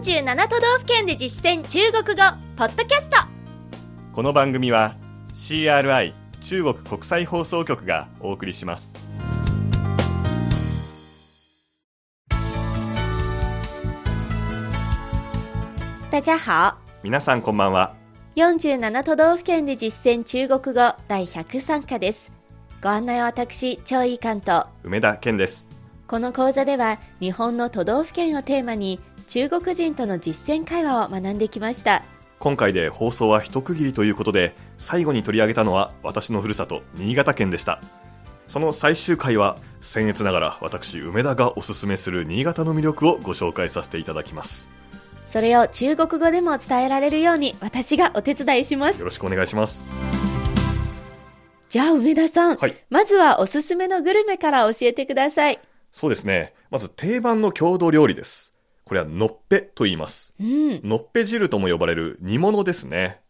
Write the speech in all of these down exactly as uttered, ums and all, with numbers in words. よんじゅうなな都道府県で実践中国語ポッドキャスト。この番組は シーアールアイ 中国国際放送局がお送りします。大家好、皆さんこんばんは。よんじゅうなな都道府県で実践中国語だいひゃくさんかです。ご案内は私、張井寛と梅田健です。この講座では日本の都道府県をテーマに中国人との実践会話を学んできました。今回で放送は一区切りということで、最後に取り上げたのは私のふるさと新潟県でした。その最終回は僭越ながら私梅田がおすすめする新潟の魅力をご紹介させていただきます。それを中国語でも伝えられるように私がお手伝いします。よろしくお願いします。じゃあ梅田さん、はい、まずはおすすめのグルメから教えてください。そうですね、まず定番の郷土料理です。これはのっぺと言います、うん、のっぺ汁とも呼ばれる煮物ですね。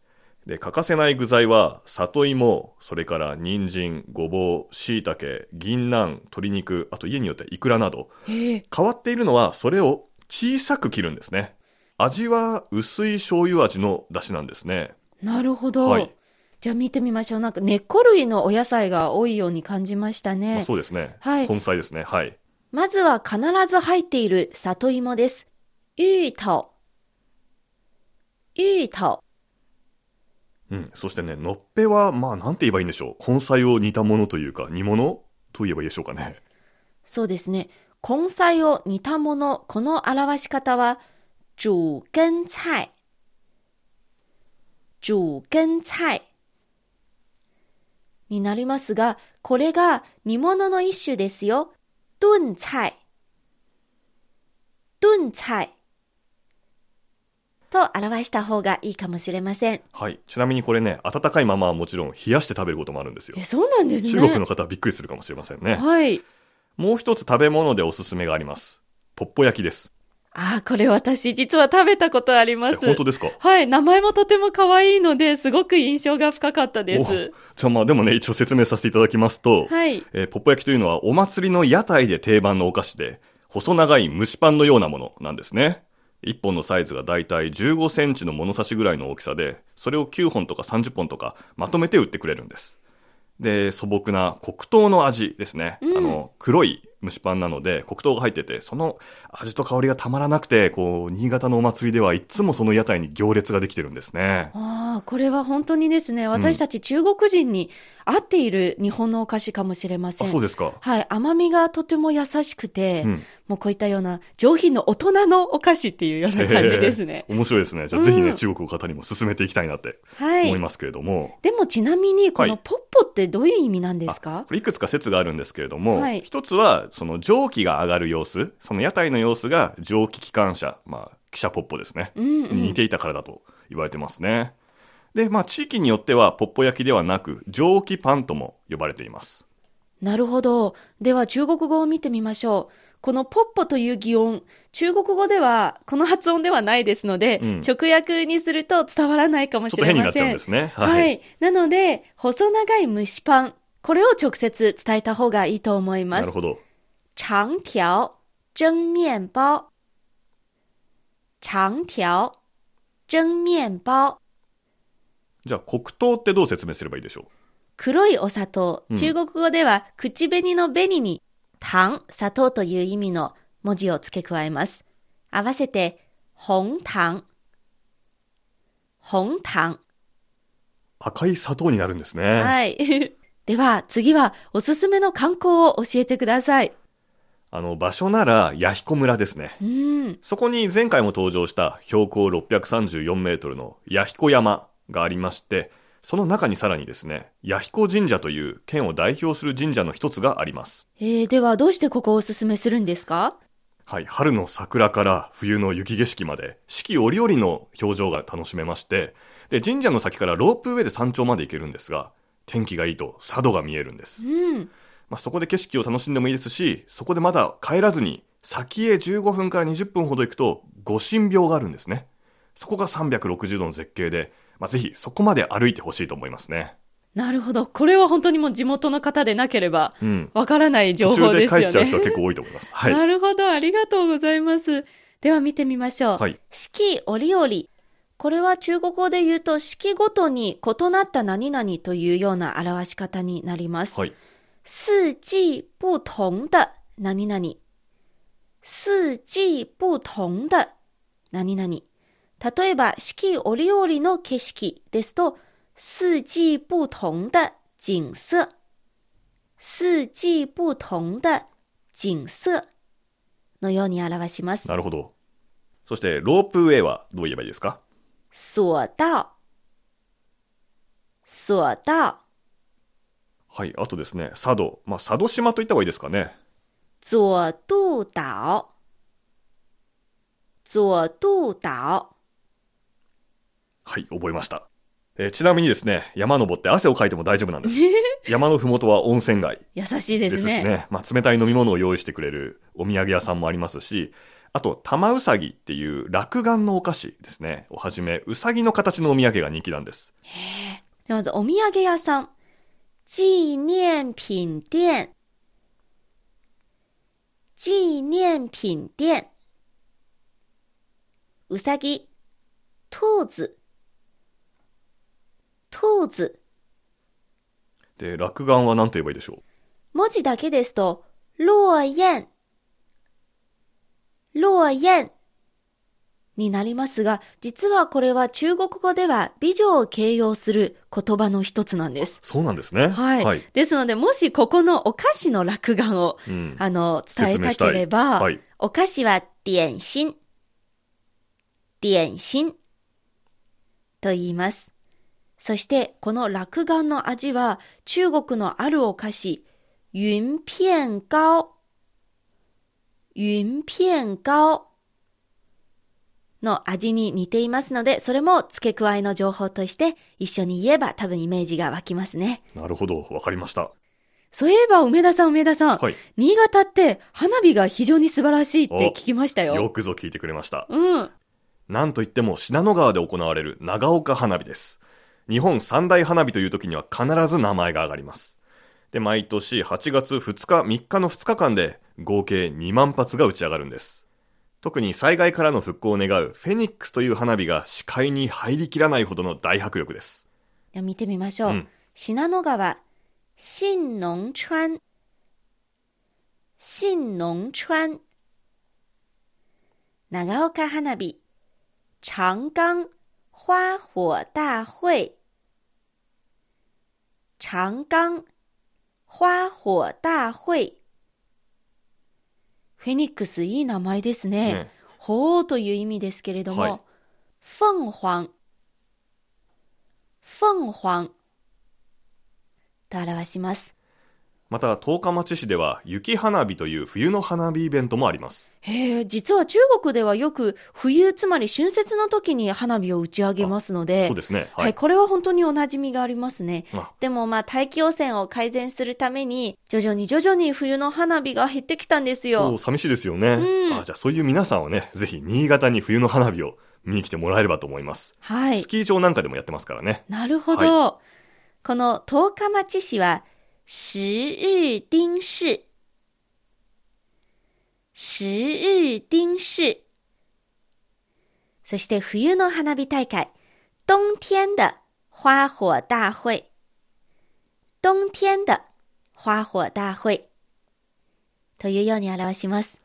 で、欠かせない具材は里芋、それから人参、ごぼう、しいたけ、銀杏、鶏肉、あと家によってイクラなど。変わっているのはそれを小さく切るんですね。味は薄い醤油味の出汁なんですね。なるほど、はい。じゃあ見てみましょう。なんか根っこ類のお野菜が多いように感じましたね。まあ、そうですね、はい、根菜ですね、はい。まずは必ず入っている里芋です。芋頭、芋頭、うん、そしてね、のっぺはまあなんて言えばいいんでしょう。根菜を煮たものというか煮物と言えばいいでしょうかね。そうですね、根菜を煮たもの、この表し方は煮根菜、煮根菜になりますが、これが煮物の一種ですよ。炖菜、炖菜と表した方がいいかもしれません。はい。ちなみにこれね、温かいままはもちろん冷やして食べることもあるんですよ。え、そうなんですね。中国の方はびっくりするかもしれませんね。はい。もう一つ食べ物でおすすめがあります。ポッポ焼きです。ああ、これ私実は食べたことあります。本当ですか？はい、名前もとても可愛いので、すごく印象が深かったです。じゃあまあでもね、一応説明させていただきますと、はい、えー、ポッポ焼きというのはお祭りの屋台で定番のお菓子で、細長い蒸しパンのようなものなんですね。いっぽんのサイズがだいたいじゅうごセンチの物差しぐらいの大きさで、それをきゅうほんとかさんじゅっぽんとかまとめて売ってくれるんです。で、素朴な黒糖の味ですね、うん、あの黒い蒸しパンなので黒糖が入ってて、その味と香りがたまらなくて、こう新潟のお祭りではいつもその屋台に行列ができてるんですね。ああ、これは本当にですね、私たち中国人に合っている日本のお菓子かもしれません、うん、あ、そうですか。はい、甘みがとても優しくて、うん、もうこういったような上品の大人のお菓子っていうような感じですね。面白いですね。じゃあぜひね、うん、中国の方にも進めていきたいなって思いますけれども、はい、でもちなみにこのポッポってどういう意味なんですか？はい、いくつか説があるんですけれども、はい、一つはその蒸気が上がる様子、その屋台の様子が蒸気機関車、まあ、汽車ポッポですね、うんうん、に似ていたからだと言われてますね。で、まあ、地域によってはポッポ焼きではなく蒸気パンとも呼ばれています。なるほど。では中国語を見てみましょう。このポッポという擬音、中国語ではこの発音ではないですので、うん、直訳にすると伝わらないかもしれません。ちょっと変になっちゃうんですね、はいはい、なので細長い蒸しパン、これを直接伝えた方がいいと思います。なるほど。長条蒸面包、長条蒸面包。じゃあ黒糖ってどう説明すればいいでしょう？黒いお砂糖、うん、中国語では口紅の紅に糖、砂糖という意味の文字を付け加えます。合わせて紅糖、紅糖、赤い砂糖になるんですね。はい。では次はおすすめの観光を教えてください。あの場所なら弥彦村ですね、うん、そこに前回も登場した標高ろっぴゃくさんじゅうよんメートルの弥彦山がありまして、その中にさらにですね、弥彦神社という県を代表する神社の一つがあります。えー、ではどうしてここをおすすめするんですか？はい、春の桜から冬の雪景色まで四季折々の表情が楽しめまして、で、神社の先からロープウェイで山頂まで行けるんですが、天気がいいと佐渡が見えるんです、うん、まあ、そこで景色を楽しんでもいいですし、そこでまだ帰らずに先へじゅうごふんからにじゅっぷんほど行くと御神廟があるんですね。そこがさんびゃくろくじゅうどの絶景で、まあ、ぜひそこまで歩いてほしいと思いますね。なるほど。これは本当にもう地元の方でなければわからない情報ですよね、うん、途中で帰っちゃう人は結構多いと思います、はい、なるほど、ありがとうございます。では見てみましょう、はい、四季折々、これは中国語で言うと四季ごとに異なった何々というような表し方になります、はい、四季不同的何々、四季不同的何々、例えば四季折々の景色ですと四季不同的景色、四季不同的景色のように表します。なるほど。そしてロープウェイはどう言えばいいですか？索道、索道。はい、あとですね、佐渡、まあ佐渡島と言った方がいいですかね。佐渡島、佐渡島。はい、覚えました。えー、ちなみにですね、山登って汗をかいても大丈夫なんです。山のふもとは温泉街ですし、ね。優しいですね。まあ、冷たい飲み物を用意してくれるお土産屋さんもありますし、あと玉うさぎっていう落雁のお菓子ですね。をはじめうさぎの形のお土産が人気なんです。へえ。まずお土産屋さん、紀念品店、紀念品店、うさぎ、兔子。兔子で、落雁は何と言えばいいでしょう？文字だけですと落雁、落雁になりますが、実はこれは中国語では美女を形容する言葉の一つなんです。そうなんですね、はいはい、ですのでもしここのお菓子の落雁を、うん、あの伝えたければ、はい、お菓子は点心、点心と言います。そしてこの落雁の味は中国のあるお菓子雲片糕、雲片糕の味に似ていますので、それも付け加えの情報として一緒に言えば多分イメージが湧きますね。なるほど、わかりました。そういえば梅田さん、梅田さん、はい、新潟って花火が非常に素晴らしいって聞きましたよ。よくぞ聞いてくれました、うん、なんといっても信濃川で行われる長岡花火です。日本三大花火という時には必ず名前が上がります。で、毎年はちがつふつかみっかのふつかかんで合計にまんぱつが打ち上がるんです。特に災害からの復興を願うフェニックスという花火が視界に入りきらないほどの大迫力です。では見てみましょう。うん、信濃川、信濃川、信濃川、長岡花火、長岡花火大会、長岡花火大会。フェニックス、いい名前ですね。ね、鳳凰という意味ですけれども、はい、鳳凰、鳳凰と表します。また十日町市では雪花火という冬の花火イベントもあります。へえ、実は中国ではよく冬、つまり春節の時に花火を打ち上げますので、そうですね、はいはい、これは本当におなじみがありますね。でもまあ大気汚染を改善するために徐々に徐々に冬の花火が減ってきたんですよ。そう、寂しいですよね、うん、あ、じゃあそういう皆さんはね、ぜひ新潟に冬の花火を見に来てもらえればと思います、はい、スキー場なんかでもやってますからね。なるほど、はい、この十日町市は十日町市、十日町市。そして冬の花火大会、冬天的花火大会、冬天的花火大会というように表します。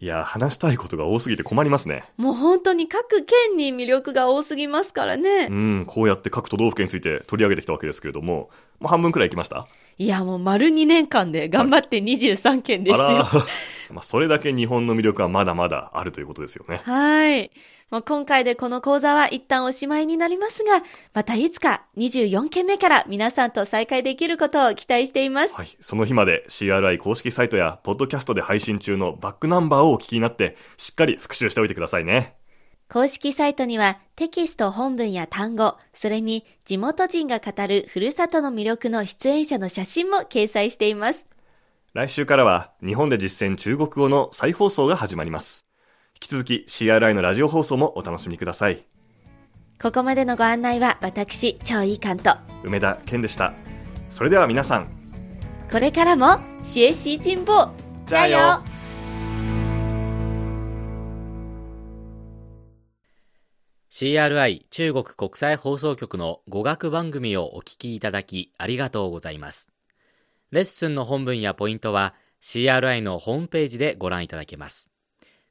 いや、話したいことが多すぎて困りますね。もう本当に各県に魅力が多すぎますからね。うん、こうやって各都道府県について取り上げてきたわけですけれども、もう半分くらい行きました？いや、もう丸にねんかんで頑張ってにじゅうさんけんですよ。あらまあ、それだけ日本の魅力はまだまだあるということですよね。はい。まあ、今回でこの講座は一旦おしまいになりますが、またいつかにじゅうよんけんめから皆さんと再会できることを期待しています。はい。その日まで シーアールアイ 公式サイトやポッドキャストで配信中のバックナンバーをお聞きになって、しっかり復習しておいてくださいね。公式サイトにはテキスト本文や単語、それに地元人が語るふるさとの魅力の出演者の写真も掲載しています。来週からは日本で実践中国語の再放送が始まります。引き続き シーアールアイ のラジオ放送もお楽しみください。ここまでのご案内は私、張一貫と梅田健でした。それでは皆さん、これからも学習進歩加油！シーアールアイ 中国国際放送局の語学番組をお聞きいただきありがとうございます。レッスンの本文やポイントは シーアールアイ のホームページでご覧いただけます。